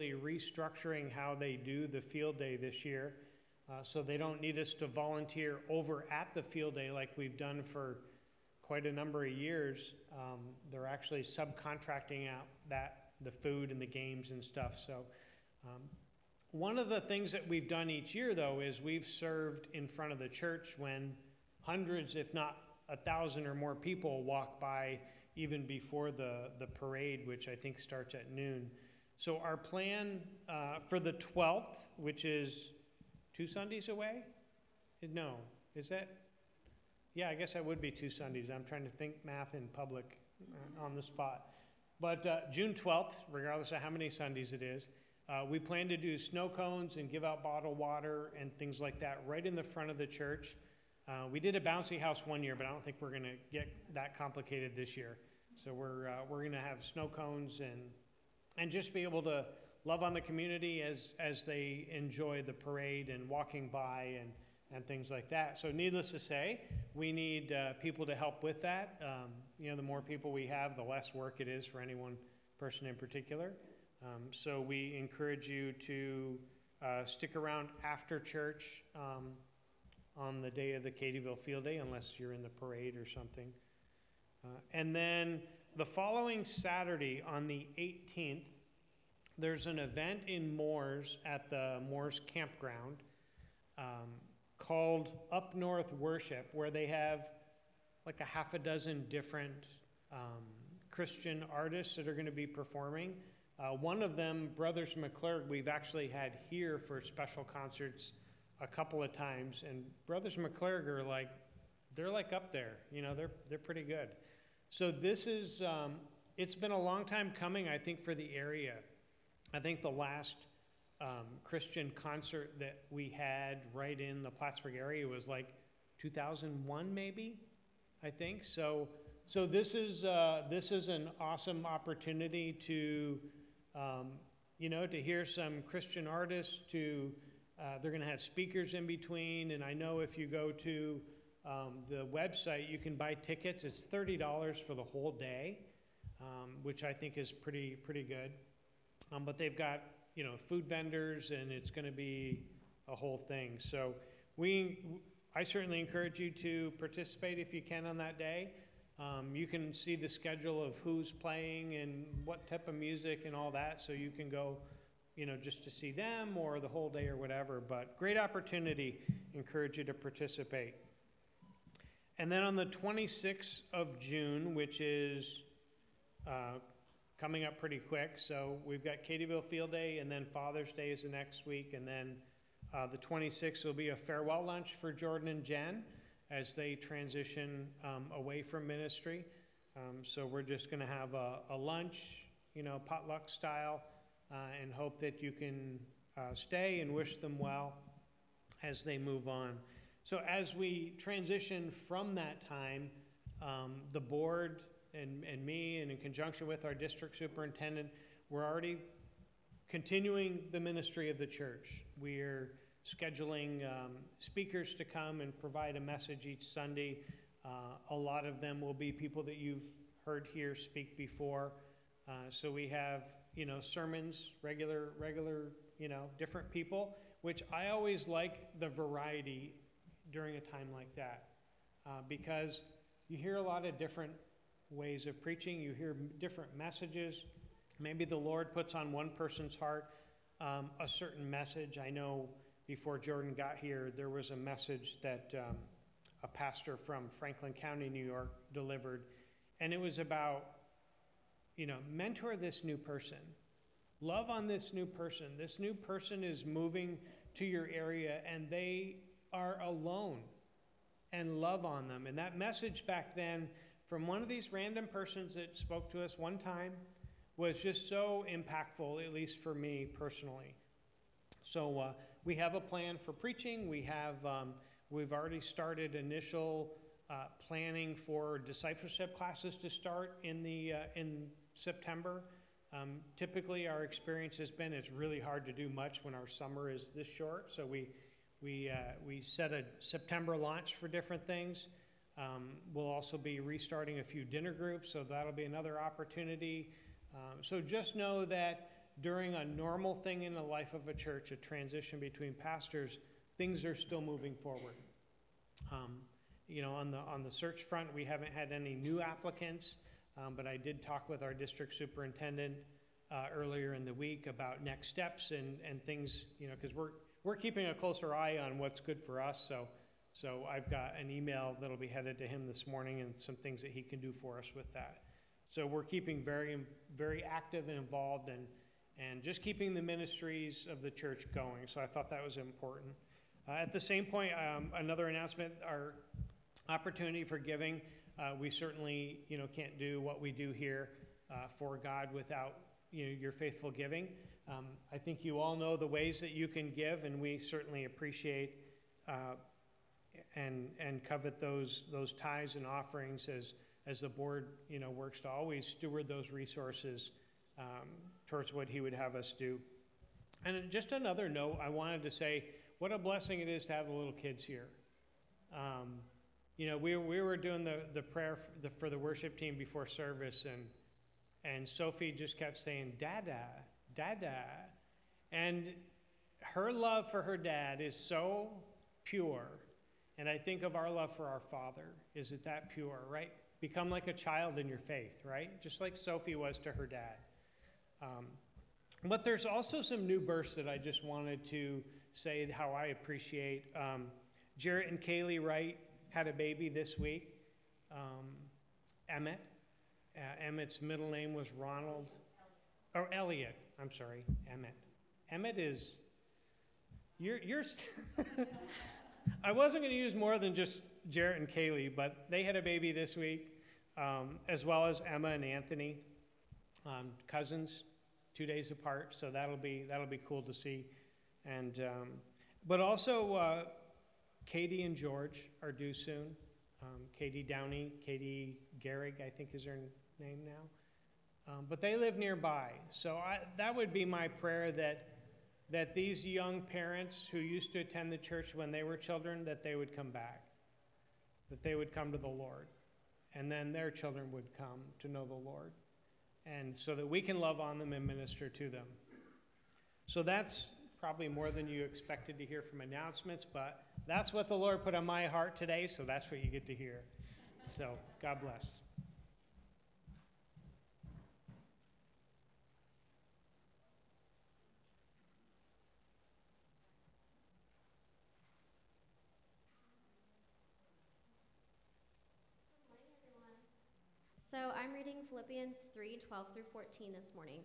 actually restructuring how they do the field day this year. So they don't need us to volunteer over at the field day like we've done for quite a number of years. They're actually subcontracting out the food and the games and stuff. So one of the things that we've done each year, though, is we've served in front of the church when hundreds, if not 1,000 or more people walk by even before the parade, which I think starts at noon. So our plan for the 12th, which is 2 Sundays away? No, is that? Yeah, I guess that would be 2 Sundays. I'm trying to think math in public on the spot. But June 12th, regardless of how many Sundays it is, we plan to do snow cones and give out bottled water and things like that right in the front of the church. We did a bouncy house one year, but I don't think we're going to get that complicated this year. So we're going to have snow cones and just be able to love on the community as they enjoy the parade and walking by and things like that. So needless to say, we need people to help with that. The more people we have, the less work it is for any one person in particular. So we encourage you to stick around after church on the day of the Katyville Field Day, unless you're in the parade or something. And then the following Saturday on the 18th, there's an event in Moores at the Moores Campground called Up North Worship, where they have like a half a dozen different Christian artists that are going to be performing. One of them, Brothers McClurg, we've actually had here for special concerts a couple of times, and Brothers McClurg are like up there. They're pretty good. So this is it's been a long time coming, I think, for the area. I think the last Christian concert that we had right in the Plattsburgh area was like 2001, maybe, I think. So this is an awesome opportunity to to hear some Christian artists. They're going to have speakers in between, and I know if you go to the website, you can buy tickets. It's $30 for the whole day, which I think is pretty good. But they've got, food vendors, and it's going to be a whole thing. So I certainly encourage you to participate if you can on that day. You can see the schedule of who's playing and what type of music and all that, so you can go, just to see them or the whole day or whatever. But great opportunity. Encourage you to participate. And then on the 26th of June, which is coming up pretty quick. So we've got Katyville Field Day, and then Father's Day is the next week. And then the 26th will be a farewell lunch for Jordan and Jen as they transition away from ministry. So we're just going to have a lunch, potluck style, and hope that you can stay and wish them well as they move on. So as we transition from that time, the board and me, and in conjunction with our district superintendent, we're already continuing the ministry of the church. We're scheduling speakers to come and provide a message each Sunday. A lot of them will be people that you've heard here speak before. So we have, sermons, regular, different people, which I always like the variety during a time like that, because you hear a lot of different ways of preaching. You hear different messages. Maybe the Lord puts on one person's heart a certain message. I know before Jordan got here, there was a message that a pastor from Franklin County, New York, delivered, and it was about, mentor this new person, love on this new person. This new person is moving to your area, and they are alone, and love on them. And that message back then from one of these random persons that spoke to us one time was just so impactful, at least for me personally. So we have a plan for preaching. We have we've already started initial planning for discipleship classes to start in September. Typically, our experience has been it's really hard to do much when our summer is this short. So we set a September launch for different things. We'll also be restarting a few dinner groups, so that'll be another opportunity. So just know that during a normal thing in the life of a church, a transition between pastors, things are still moving forward. On the search front, we haven't had any new applicants, but I did talk with our district superintendent earlier in the week about next steps and things, because we're keeping a closer eye on what's good for us. So I've got an email that'll be headed to him this morning and some things that he can do for us with that. So we're keeping very, very active and involved and just keeping the ministries of the church going. So I thought that was important. At the same point, another announcement, our opportunity for giving. We certainly, can't do what we do here for God without your faithful giving. I think you all know the ways that you can give, and we certainly appreciate and covet those tithes and offerings as the board, works to always steward those resources towards what he would have us do. And just another note, I wanted to say what a blessing it is to have the little kids here. We were doing the prayer for the worship team before service, and Sophie just kept saying, "Dada, Dada," and her love for her dad is so pure. And I think of our love for our Father. Is it that pure, right? Become like a child in your faith, right? Just like Sophie was to her dad. But there's also some new births that I just wanted to say how I appreciate. Jarrett and Kaylee Wright had a baby this week. Emmett. Emmett's middle name was Ronald. Or Elliot. I'm sorry, Emmett. Emmett is... You're I wasn't going to use more than just Jarrett and Kaylee, but they had a baby this week, as well as Emma and Anthony, cousins, 2 days apart. So that'll be cool to see, and but also Katie and George are due soon. Katie Downey, Katie Gehrig, I think is her name now, but they live nearby. So that would be my prayer that these young parents who used to attend the church when they were children, that they would come back, that they would come to the Lord, and then their children would come to know the Lord, and so that we can love on them and minister to them. So that's probably more than you expected to hear from announcements, but that's what the Lord put on my heart today, so that's what you get to hear. So God bless. So I'm reading Philippians 3:12-14 this morning.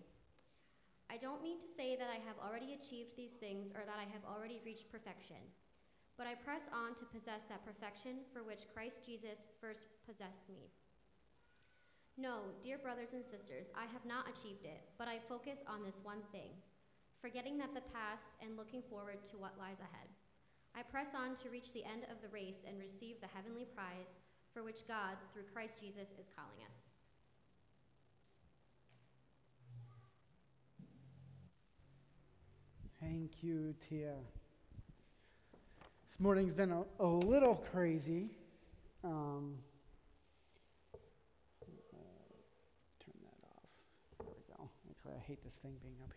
I don't mean to say that I have already achieved these things or that I have already reached perfection, but I press on to possess that perfection for which Christ Jesus first possessed me. No, dear brothers and sisters, I have not achieved it, but I focus on this one thing, forgetting that the past and looking forward to what lies ahead. I press on to reach the end of the race and receive the heavenly prize, for which God, through Christ Jesus, is calling us. Thank you, Tia. This morning's been a little crazy. Turn that off. There we go. Actually, I hate this thing being up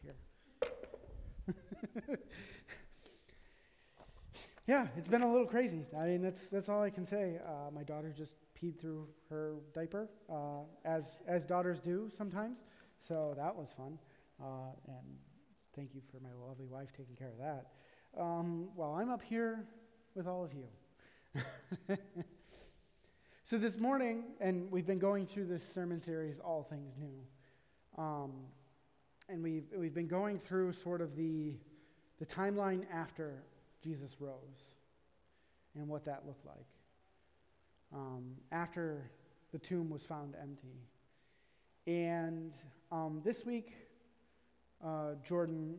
here. Yeah, it's been a little crazy. I mean, that's all I can say. My daughter just peed through her diaper, as daughters do sometimes. So that was fun. And thank you for my lovely wife taking care of that. While I'm up here with all of you. So this morning, and we've been going through this sermon series, All Things New. And we've been going through sort of the timeline after Jesus rose, and what that looked like. After the tomb was found empty. And this week, Jordan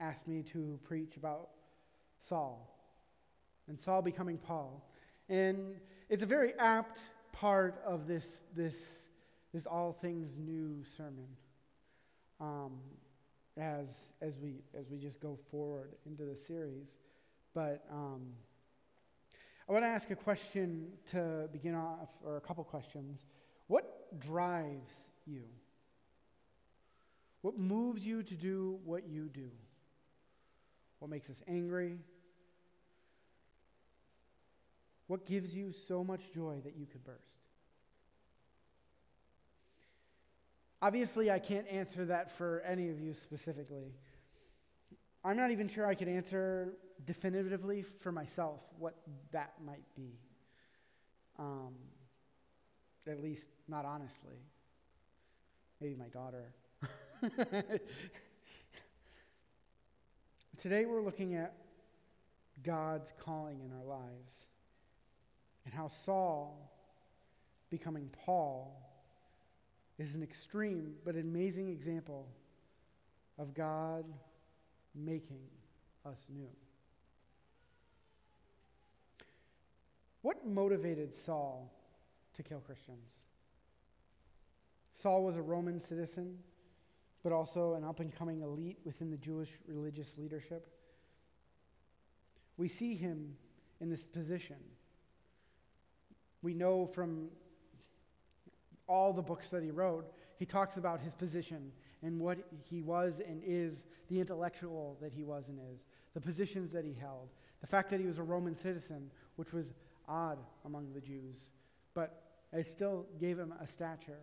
asked me to preach about Saul, and Saul becoming Paul. And it's a very apt part of this All Things New sermon, as we just go forward into the series. But I want to ask a question to begin off, or a couple questions. What drives you? What moves you to do what you do? What makes us angry? What gives you so much joy that you could burst? Obviously, I can't answer that for any of you specifically. I'm not even sure I could answer definitively for myself what that might be. At least not honestly. Maybe my daughter. Today we're looking at God's calling in our lives and how Saul becoming Paul is an extreme but amazing example of God making us new. What motivated Saul to kill Christians? Saul was a Roman citizen, but also an up-and-coming elite within the Jewish religious leadership. We see him in this position. We know from all the books that he wrote, he talks about his position and what he was and is, the intellectual that he was and is, the positions that he held, the fact that he was a Roman citizen, which was odd among the Jews, but it still gave him a stature.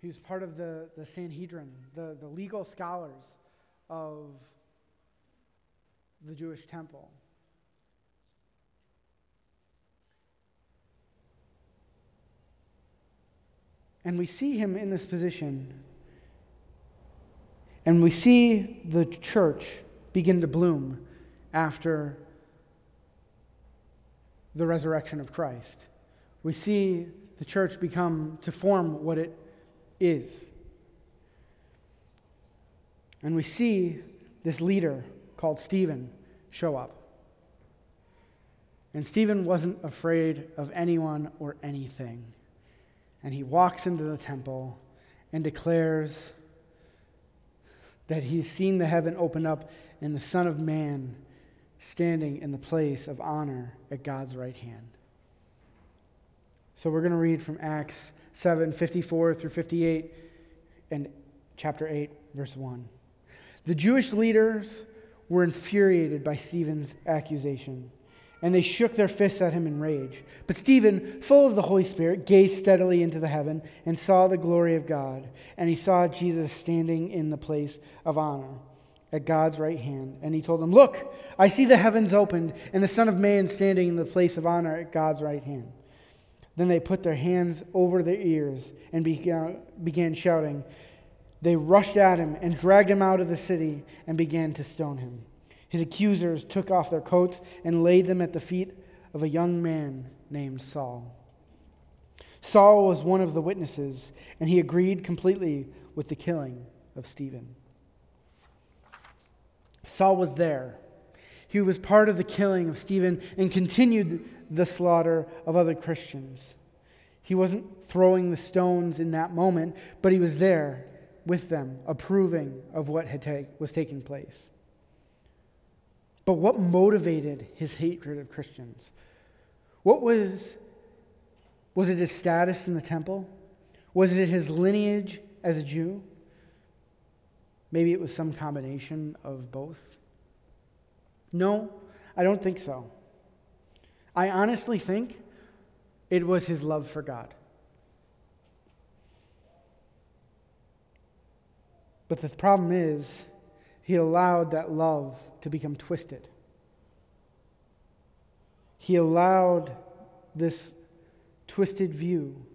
He was part of the Sanhedrin, the legal scholars of the Jewish temple. And we see him in this position, and we see the church begin to bloom after the resurrection of Christ. We see the church form what it is. And we see this leader called Stephen show up. And Stephen wasn't afraid of anyone or anything. And he walks into the temple and declares that he's seen the heaven open up and the Son of Man standing in the place of honor at God's right hand. So we're going to read from Acts 7, 54 through 58, and chapter 8, verse 1. The Jewish leaders were infuriated by Stephen's accusation, and they shook their fists at him in rage. But Stephen, full of the Holy Spirit, gazed steadily into the heaven and saw the glory of God, and he saw Jesus standing in the place of honor at God's right hand. And he told them, "Look, I see the heavens opened and the Son of Man standing in the place of honor at God's right hand." Then they put their hands over their ears and began shouting. They rushed at him and dragged him out of the city and began to stone him. His accusers took off their coats and laid them at the feet of a young man named Saul. Saul was one of the witnesses, and he agreed completely with the killing of Stephen. Saul was there. He was part of the killing of Stephen and continued the slaughter of other Christians. He wasn't throwing the stones in that moment, but he was there with them, approving of what was taking place. But what motivated his hatred of Christians? What was it his status in the temple? Was it his lineage as a Jew? Maybe it was some combination of both. No, I don't think so. I honestly think it was his love for God. But the problem is, he allowed that love to become twisted. He allowed this twisted view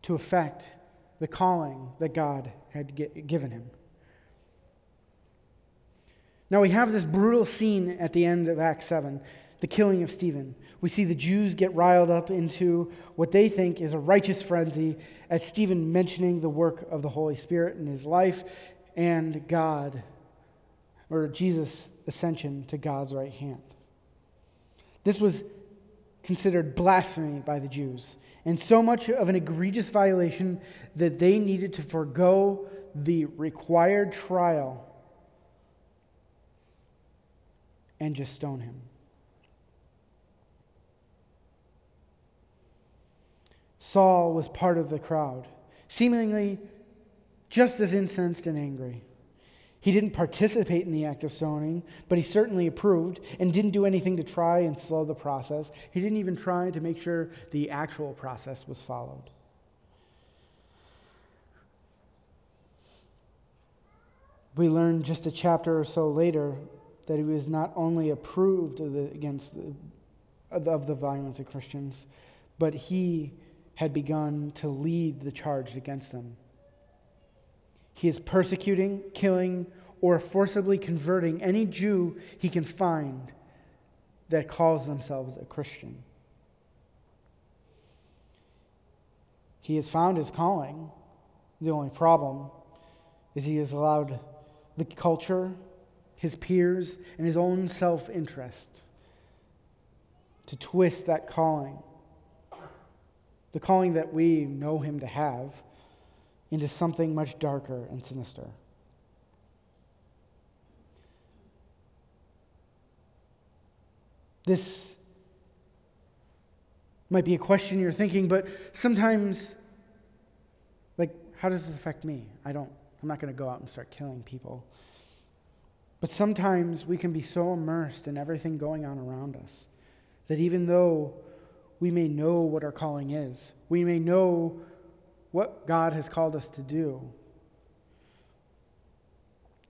to affect the calling that God had given him. Now we have this brutal scene at the end of Acts 7, the killing of Stephen. We see the Jews get riled up into what they think is a righteous frenzy at Stephen mentioning the work of the Holy Spirit in his life and God, or Jesus' ascension to God's right hand. This was considered blasphemy by the Jews, and so much of an egregious violation that they needed to forego the required trial and just stone him. Saul was part of the crowd, seemingly just as incensed and angry. He didn't participate in the act of stoning, but he certainly approved and didn't do anything to try and slow the process. He didn't even try to make sure the actual process was followed. We learn just a chapter or so later that he was not only approved of the violence of Christians, but he had begun to lead the charge against them. He is persecuting, killing, or forcibly converting any Jew he can find that calls themselves a Christian. He has found his calling. The only problem is he has allowed the culture, his peers, and his own self-interest to twist that calling, the calling that we know him to have, into something much darker and sinister. This might be a question you're thinking, but sometimes, how does this affect me? I'm not going to go out and start killing people. But sometimes we can be so immersed in everything going on around us that even though we may know what our calling is, we may know what God has called us to do,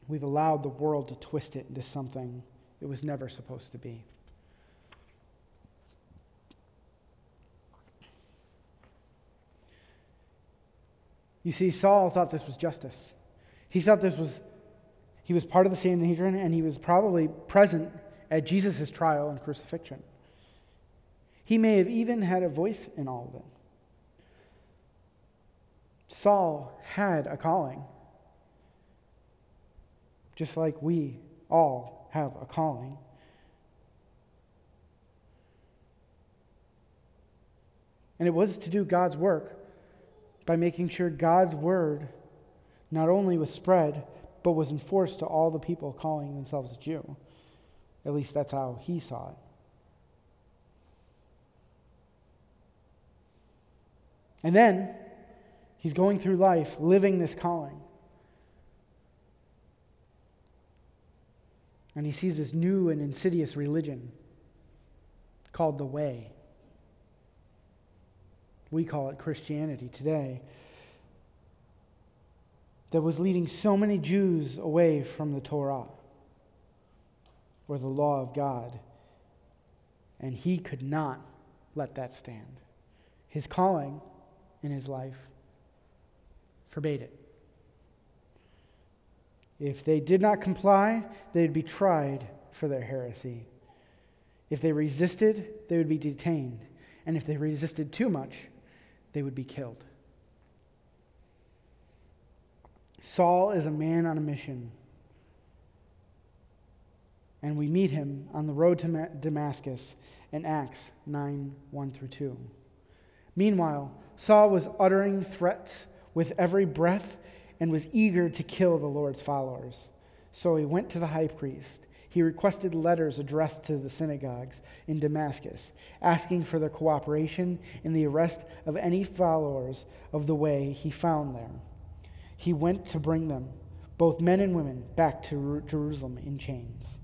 we've allowed the world to twist it into something it was never supposed to be. You see, Saul thought this was justice. He was part of the Sanhedrin, and he was probably present at Jesus' trial and crucifixion. He may have even had a voice in all of it. Saul had a calling, just like we all have a calling. And it was to do God's work by making sure God's word not only was spread, but was enforced to all the people calling themselves a Jew. At least that's how he saw it. And then he's going through life, living this calling. And he sees this new and insidious religion called the Way. We call it Christianity today. That was leading so many Jews away from the Torah, or the law of God. And he could not let that stand. His calling in his life forbade it. If they did not comply, they would be tried for their heresy. If they resisted, they would be detained. And if they resisted too much, they would be killed. Saul is a man on a mission. And we meet him on the road to Damascus in Acts 9:1-2. Meanwhile, Saul was uttering threats with every breath and was eager to kill the Lord's followers. So he went to the high priest. He requested letters addressed to the synagogues in Damascus, asking for their cooperation in the arrest of any followers of the Way he found there. He went to bring them, both men and women, back to Jerusalem in chains.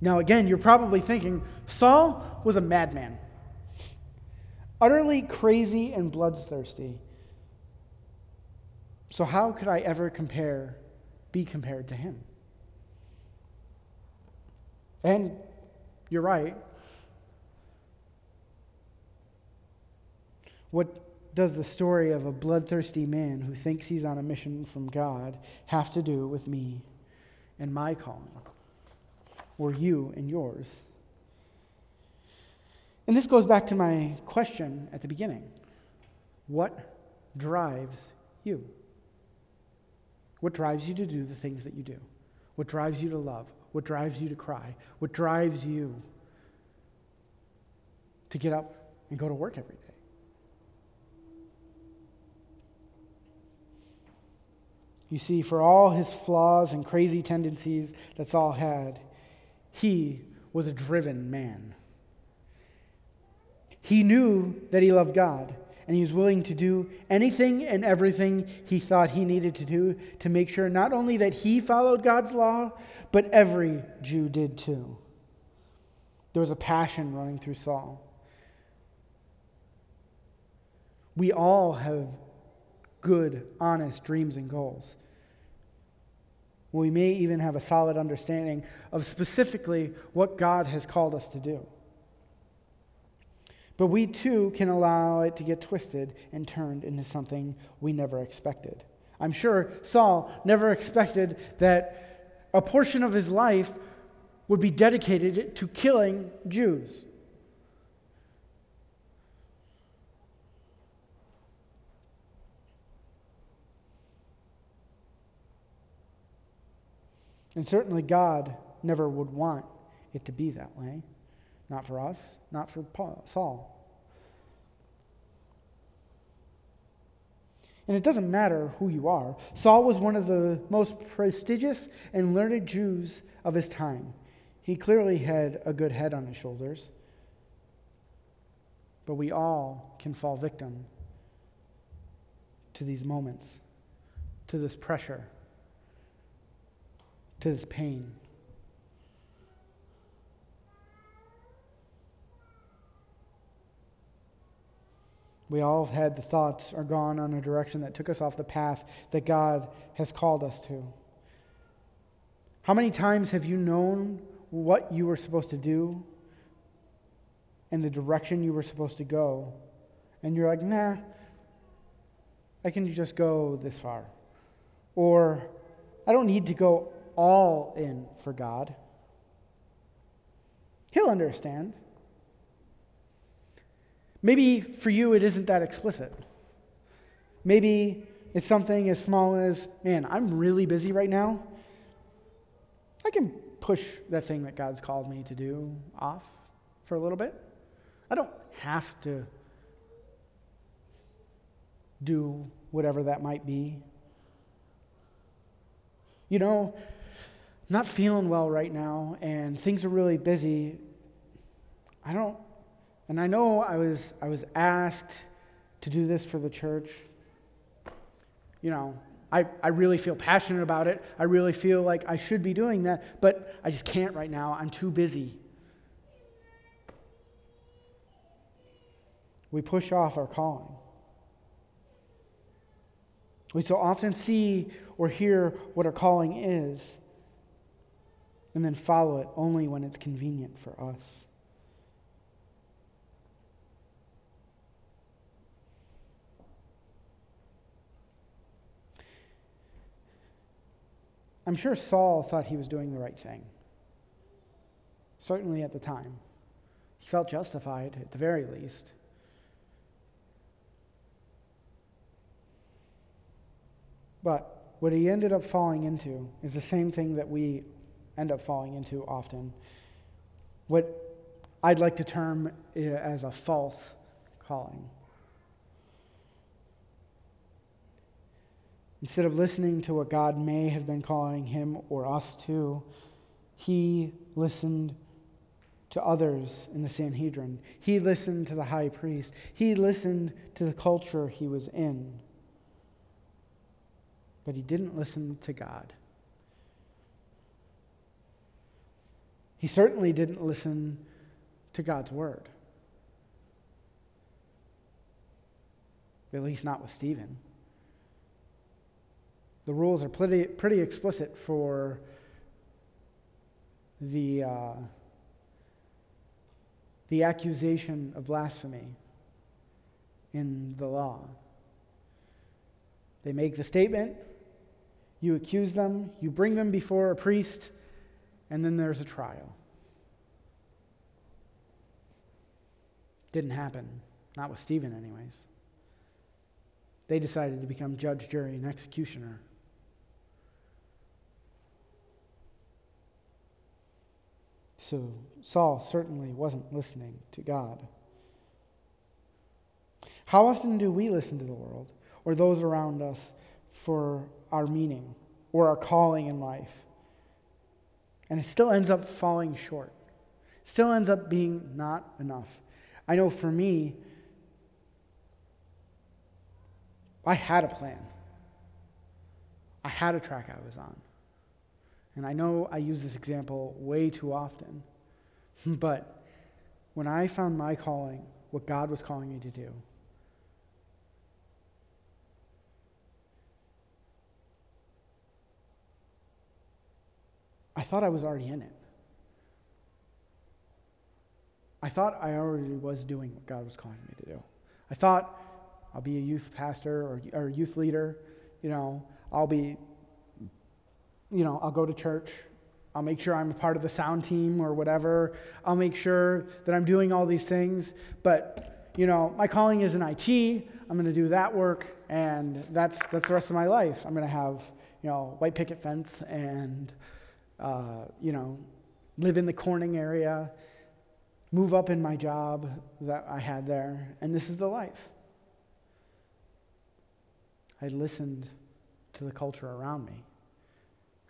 Now again, you're probably thinking, Saul was a madman. Utterly crazy and bloodthirsty. So how could I ever be compared to him? And you're right. What does the story of a bloodthirsty man who thinks he's on a mission from God have to do with me and my calling, or you and yours? And this goes back to my question at the beginning. What drives you? What drives you to do the things that you do? What drives you to love? What drives you to cry? What drives you to get up and go to work every day? You see, for all his flaws and crazy tendencies that Saul had, he was a driven man. He knew that he loved God, and he was willing to do anything and everything he thought he needed to do to make sure not only that he followed God's law, but every Jew did too. There was a passion running through Saul. We all have good, honest dreams and goals. We may even have a solid understanding of specifically what God has called us to do. But we too can allow it to get twisted and turned into something we never expected. I'm sure Saul never expected that a portion of his life would be dedicated to killing Jews. And certainly God never would want it to be that way. Not for us, not for Saul. And it doesn't matter who you are. Saul was one of the most prestigious and learned Jews of his time. He clearly had a good head on his shoulders. But we all can fall victim to these moments, to this pressure, to this pain. We all have had the thoughts or gone on a direction that took us off the path that God has called us to. How many times have you known what you were supposed to do and the direction you were supposed to go, and you're like, nah, I can just go this far. Or, I don't need to go all in for God. He'll understand. Maybe for you it isn't that explicit. Maybe it's something as small as, man, I'm really busy right now. I can push that thing that God's called me to do off for a little bit. I don't have to do whatever that might be. You know, not feeling well right now, and things are really busy. And I know I was asked to do this for the church. You know, I really feel passionate about it. I really feel like I should be doing that, but I just can't right now. I'm too busy. We push off our calling. We so often see or hear what our calling is and then follow it only when it's convenient for us. I'm sure Saul thought he was doing the right thing, certainly at the time. He felt justified, at the very least. But what he ended up falling into is the same thing that we end up falling into often. What I'd like to term as a false calling. Instead of listening to what God may have been calling him or us to, he listened to others in the Sanhedrin. He listened to the high priest. He listened to the culture he was in. But he didn't listen to God. He certainly didn't listen to God's word. At least not with Stephen. The rules are pretty explicit for the accusation of blasphemy in the law. They make the statement. You accuse them, you bring them before a priest, and then there's a trial. Didn't happen. Not with Stephen, anyways. They decided to become judge, jury, and executioner. So Saul certainly wasn't listening to God. How often do we listen to the world or those around us for our meaning or our calling in life? And it still ends up falling short. It still ends up being not enough. I know for me, I had a plan. I had a track I was on. And I know I use this example way too often, but when I found my calling, what God was calling me to do, I thought I was already in it. I thought I already was doing what God was calling me to do. I thought I'll be a youth pastor or youth leader. You know, I'll be, you know, I'll go to church. I'll make sure I'm a part of the sound team or whatever. I'll make sure that I'm doing all these things. But, you know, my calling is in IT. I'm going to do that work, and that's the rest of my life. I'm going to have, you know, white picket fence and, you know, live in the Corning area, move up in my job that I had there, and this is the life. I listened to the culture around me.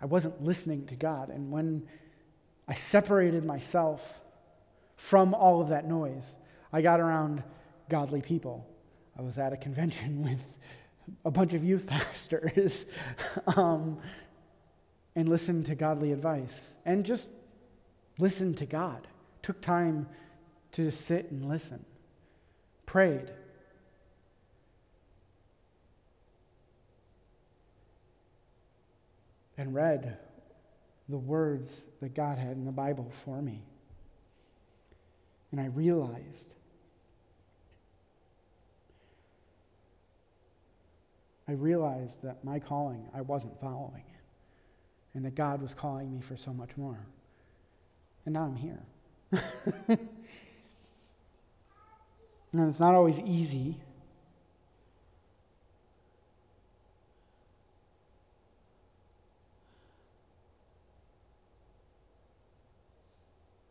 I wasn't listening to God, and when I separated myself from all of that noise, I got around godly people. I was at a convention with a bunch of youth pastors and listened to godly advice, and just listened to God. Took time to just sit and listen, prayed. And read the words that God had in the Bible for me. And I realized, that my calling, I wasn't following it. And that God was calling me for so much more. And now I'm here. And it's not always easy.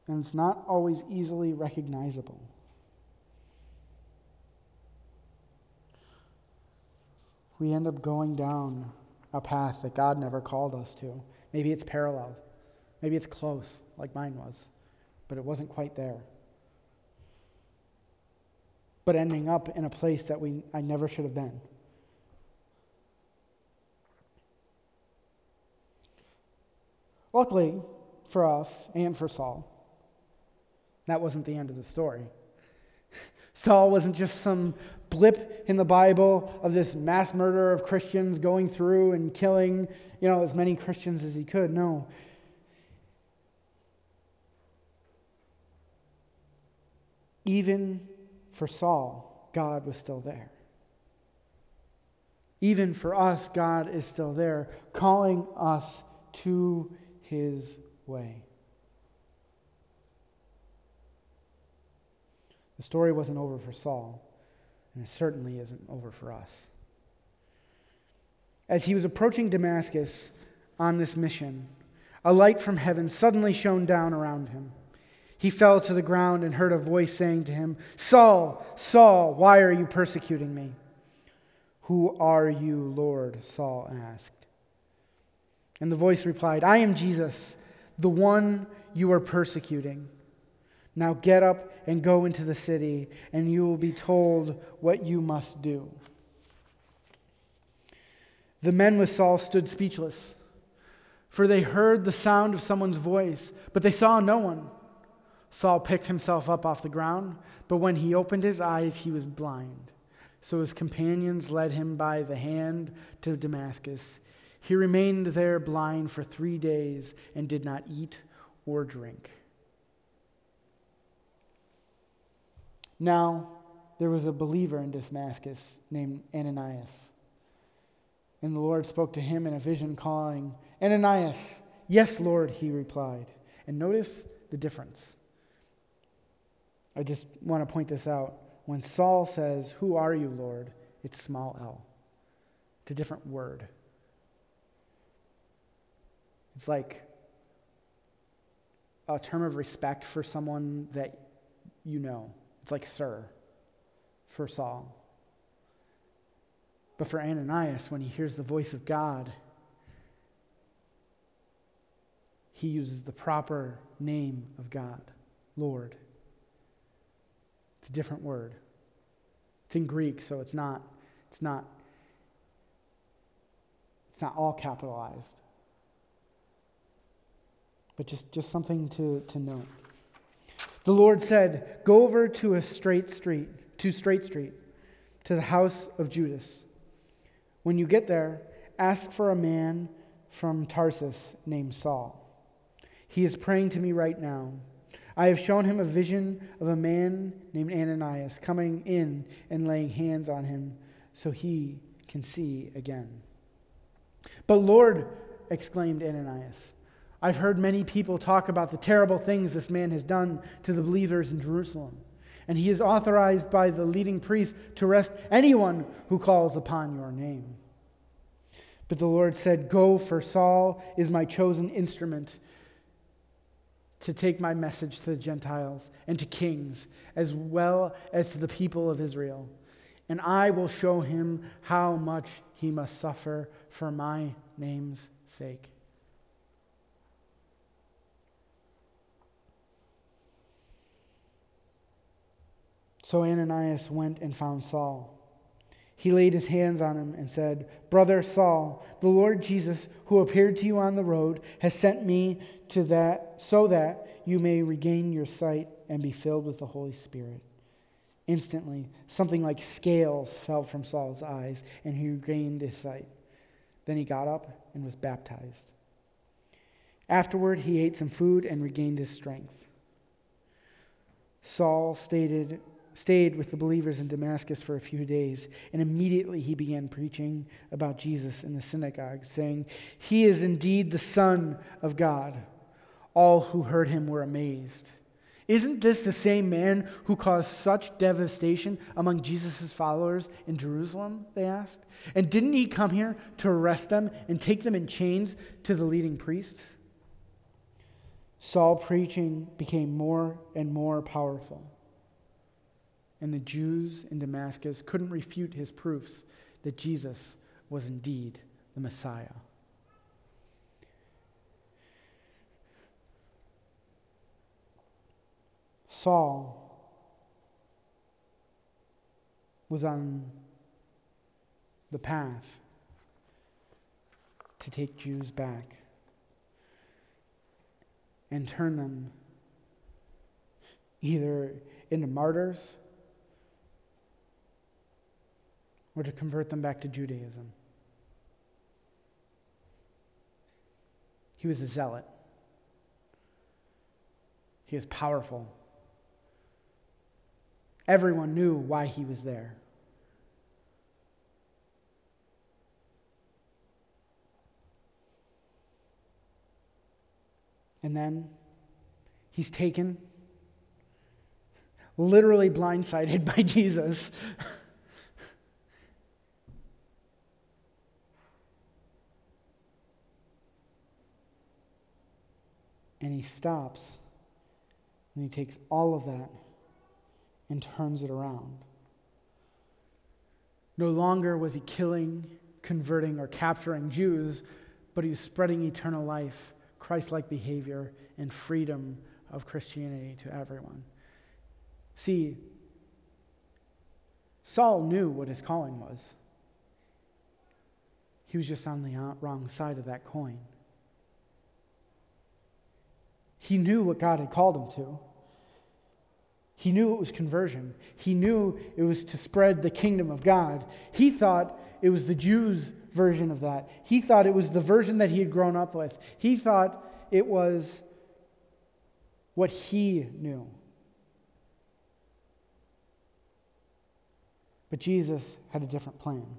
And it's not always easily recognizable. We end up going down a path that God never called us to. Maybe it's parallel. Maybe it's close, like mine was. But it wasn't quite there. But ending up in a place that I never should have been. Luckily for us and for Saul, that wasn't the end of the story. Saul wasn't just some blip in the Bible of this mass murder of Christians going through and killing, you know, as many Christians as he could. No. Even for Saul, God was still there. Even for us, God is still there, calling us to his way. The story wasn't over for Saul, and it certainly isn't over for us. As he was approaching Damascus on this mission, a light from heaven suddenly shone down around him. He fell to the ground and heard a voice saying to him, "Saul, Saul, why are you persecuting me?" "Who are you, Lord?" Saul asked. And the voice replied, "I am Jesus, the one you are persecuting. Now get up and go into the city, and you will be told what you must do." The men with Saul stood speechless, for they heard the sound of someone's voice, but they saw no one. Saul picked himself up off the ground, but when he opened his eyes, he was blind. So his companions led him by the hand to Damascus. He remained there blind for 3 days and did not eat or drink. Now, there was a believer in Damascus named Ananias. And the Lord spoke to him in a vision, calling, "Ananias." "Yes, Lord," he replied. And notice the difference. I just want to point this out. When Saul says, "Who are you, Lord?" it's small l. It's a different word. It's like a term of respect for someone that you know. It's like "sir" for Saul. But for Ananias, when he hears the voice of God, he uses the proper name of God, Lord. It's a different word. It's in Greek, so it's not all capitalized. But just something to note. The Lord said, "Go over to Straight Street, to the house of Judas. When you get there, ask for a man from Tarsus named Saul. He is praying to me right now. I have shown him a vision of a man named Ananias coming in and laying hands on him so he can see again." "But Lord," exclaimed Ananias, "I've heard many people talk about the terrible things this man has done to the believers in Jerusalem, and he is authorized by the leading priest to arrest anyone who calls upon your name." But the Lord said, "Go, for Saul is my chosen instrument to take my message to the Gentiles and to kings, as well as to the people of Israel. And I will show him how much he must suffer for my name's sake." So Ananias went and found Saul. He laid his hands on him and said, "Brother Saul, the Lord Jesus, who appeared to you on the road, has sent me so that you may regain your sight and be filled with the Holy Spirit." Instantly, something like scales fell from Saul's eyes, and he regained his sight. Then he got up and was baptized. Afterward, he ate some food and regained his strength. Saul stayed with the believers in Damascus for a few days, and immediately he began preaching about Jesus in the synagogue, saying, "He is indeed the Son of God." All who heard him were amazed. "Isn't this the same man who caused such devastation among Jesus' followers in Jerusalem?" they asked. "And didn't he come here to arrest them and take them in chains to the leading priests?" Saul's preaching became more and more powerful, and the Jews in Damascus couldn't refute his proofs that Jesus was indeed the Messiah. Saul was on the path to take Jews back and turn them either into martyrs or to convert them back to Judaism. He was a zealot. He was powerful. Everyone knew why he was there. And then he's taken, literally blindsided by Jesus. And he stops, and he takes all of that and turns it around. No longer was he killing, converting, or capturing Jews, but he was spreading eternal life, Christ-like behavior, and freedom of Christianity to everyone. See, Saul knew what his calling was. He was just on the wrong side of that coin. He knew what God had called him to. He knew it was conversion. He knew it was to spread the kingdom of God. He thought it was the Jews' version of that. He thought it was the version that he had grown up with. He thought it was what he knew. But Jesus had a different plan.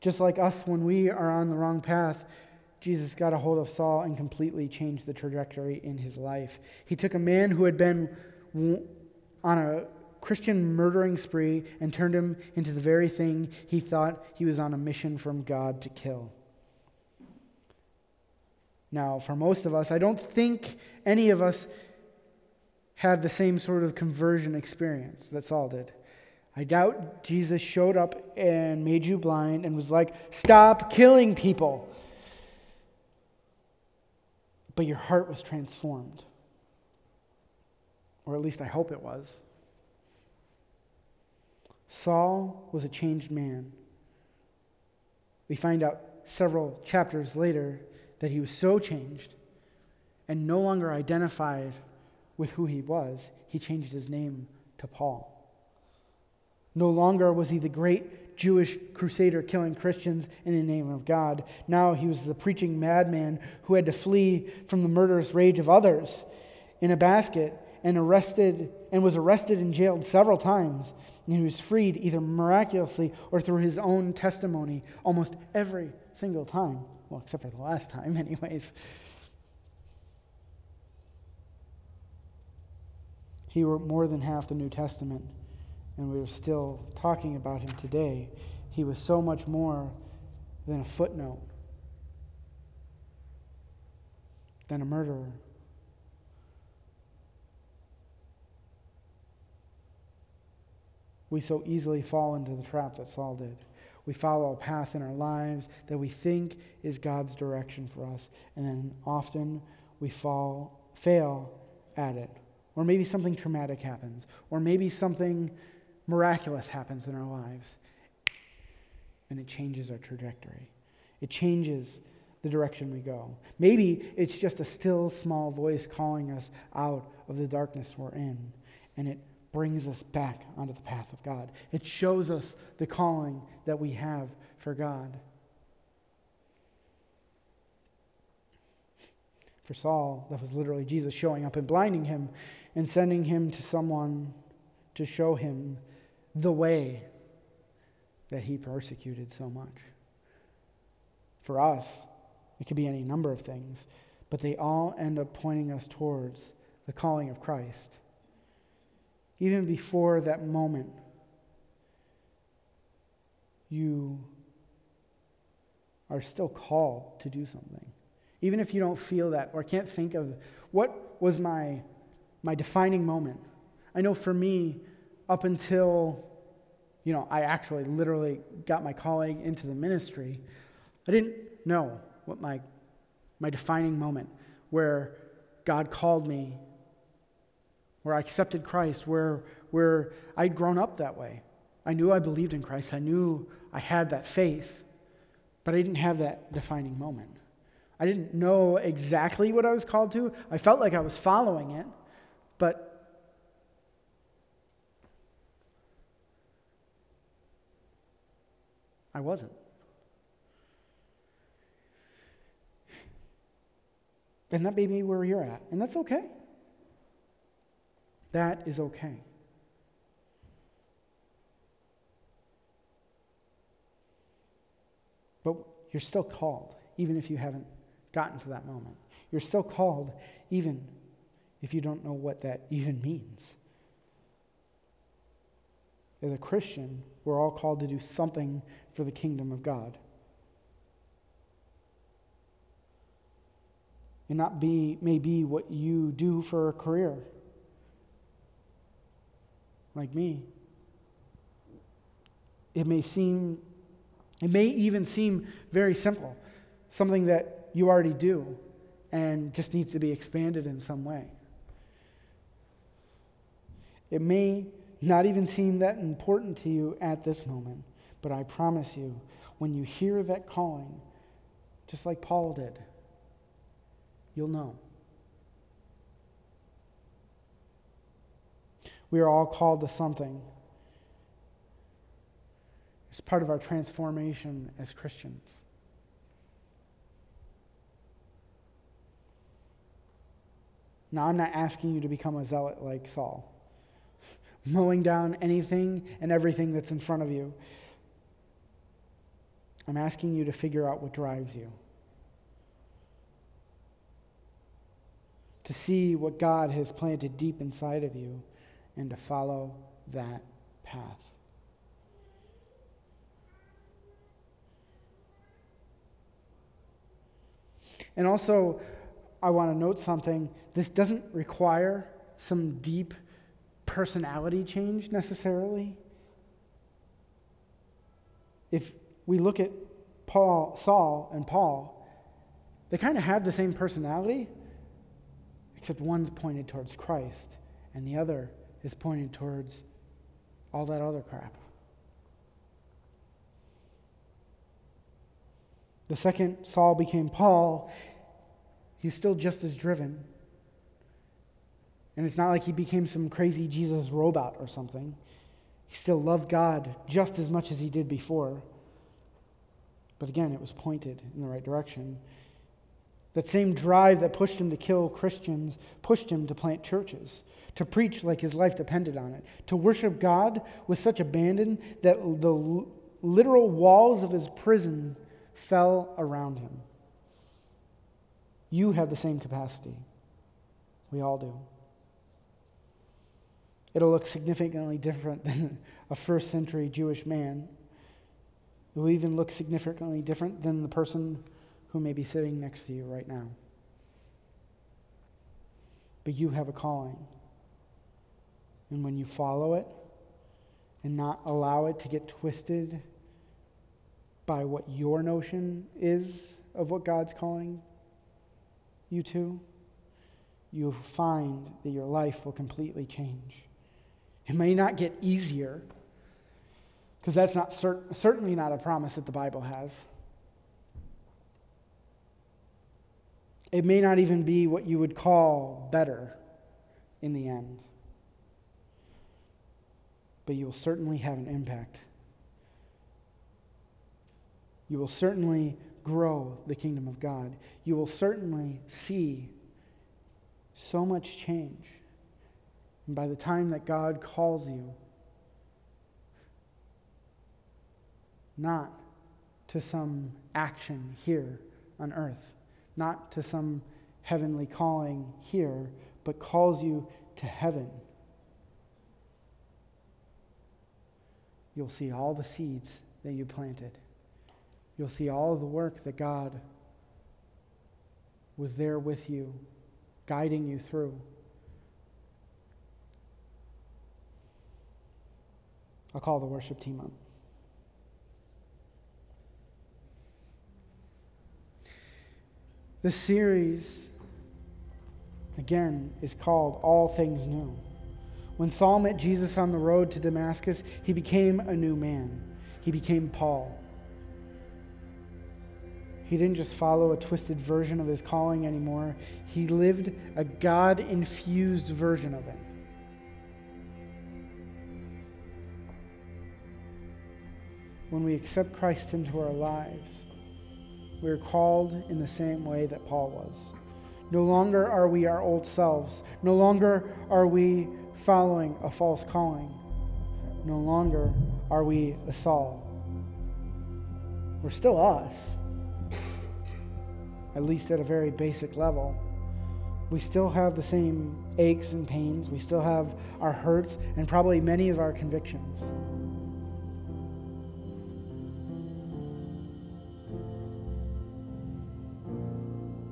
Just like us, when we are on the wrong path, Jesus got a hold of Saul and completely changed the trajectory in his life. He took a man who had been on a Christian murdering spree and turned him into the very thing he thought he was on a mission from God to kill. Now, for most of us, I don't think any of us had the same sort of conversion experience that Saul did. I doubt Jesus showed up and made you blind and was like, "Stop killing people." But your heart was transformed, or at least I hope it was. Saul was a changed man. We find out several chapters later that he was so changed and no longer identified with who he was, he changed his name to Paul. No longer was he the great Jewish crusader killing Christians in the name of God. Now he was the preaching madman who had to flee from the murderous rage of others in a basket and was arrested and jailed several times. And he was freed either miraculously or through his own testimony almost every single time. Well, except for the last time anyways. He wrote more than half the New Testament, and we are still talking about him today. He was so much more than a footnote, than a murderer. We so easily fall into the trap that Saul did. We follow a path in our lives that we think is God's direction for us, and then often we fail at it. Or maybe something traumatic happens, or maybe something miraculous happens in our lives, and it changes our trajectory. It changes the direction we go. Maybe it's just a still small voice calling us out of the darkness we're in, and it brings us back onto the path of God. It shows us the calling that we have for God. For Saul, that was literally Jesus showing up and blinding him and sending him to someone to show him the way that he persecuted so much. For us, it could be any number of things, but they all end up pointing us towards the calling of Christ. Even before that moment, you are still called to do something. Even if you don't feel that or can't think of what was my defining moment. I know for me, up until, I actually literally got my calling into the ministry, I didn't know what my defining moment where God called me, where I accepted Christ, where I'd grown up that way. I knew I believed in Christ. I knew I had that faith, but I didn't have that defining moment. I didn't know exactly what I was called to. I felt like I was following it, but I wasn't. And that may be where you're at, and that's okay. That is okay. But you're still called, even if you haven't gotten to that moment. You're still called even if you don't know what that even means. As a Christian, we're all called to do something for the kingdom of God. And may be what you do for a career. Like me. It may even seem very simple. Something that you already do, and just needs to be expanded in some way. It may not even seem that important to you at this moment, but I promise you, when you hear that calling, just like Paul did, you'll know. We are all called to something. It's part of our transformation as Christians. Now, I'm not asking you to become a zealot like Saul, mowing down anything and everything that's in front of you. I'm asking you to figure out what drives you, to see what God has planted deep inside of you, and to follow that path. And also, I want to note something. This doesn't require some deep personality change necessarily. If we look at Saul and Paul, they kind of have the same personality, except one's pointed towards Christ and the other is pointing towards all that other crap. The second Saul became Paul, he's still just as driven. And it's not like he became some crazy Jesus robot or something. He still loved God just as much as he did before. But again, it was pointed in the right direction. That same drive that pushed him to kill Christians pushed him to plant churches, to preach like his life depended on it, to worship God with such abandon that the literal walls of his prison fell around him. You have the same capacity. We all do. It'll look significantly different than a first century Jewish man. It will even look significantly different than the person who may be sitting next to you right now. But you have a calling. And when you follow it and not allow it to get twisted by what your notion is of what God's calling you to, you'll find that your life will completely change. It may not get easier, because that's not certainly not a promise that the Bible has. It may not even be what you would call better in the end. But you will certainly have an impact. You will certainly grow the kingdom of God. You will certainly see so much change. And by the time that God calls you, not to some action here on earth, not to some heavenly calling here, but calls you to heaven, you'll see all the seeds that you planted. You'll see all the work that God was there with you, guiding you through. I'll call the worship team up. This series, again, is called All Things New. When Saul met Jesus on the road to Damascus, he became a new man. He became Paul. He didn't just follow a twisted version of his calling anymore. He lived a God-infused version of it. When we accept Christ into our lives, we are called in the same way that Paul was. No longer are we our old selves. No longer are we following a false calling. No longer are we a Saul. We're still us, at least at a very basic level. We still have the same aches and pains. We still have our hurts and probably many of our convictions.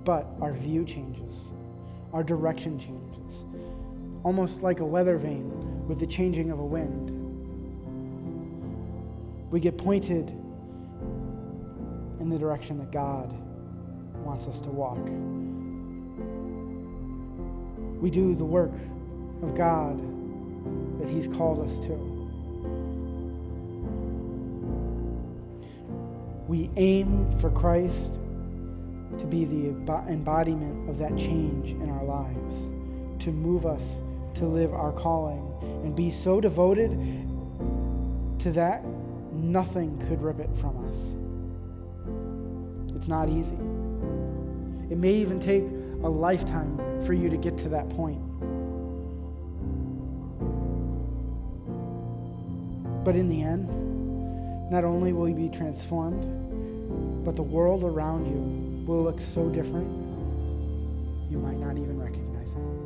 But our view changes, our direction changes, almost like a weather vane with the changing of a wind. We get pointed in the direction that God wants us to walk. We do the work of God that He's called us to. We aim for Christ to be the embodiment of that change in our lives, to move us to live our calling and be so devoted to that, nothing could rip it from us. It's not easy. It may even take a lifetime for you to get to that point. But in the end, not only will you be transformed, but the world around you will look so different, you might not even recognize it.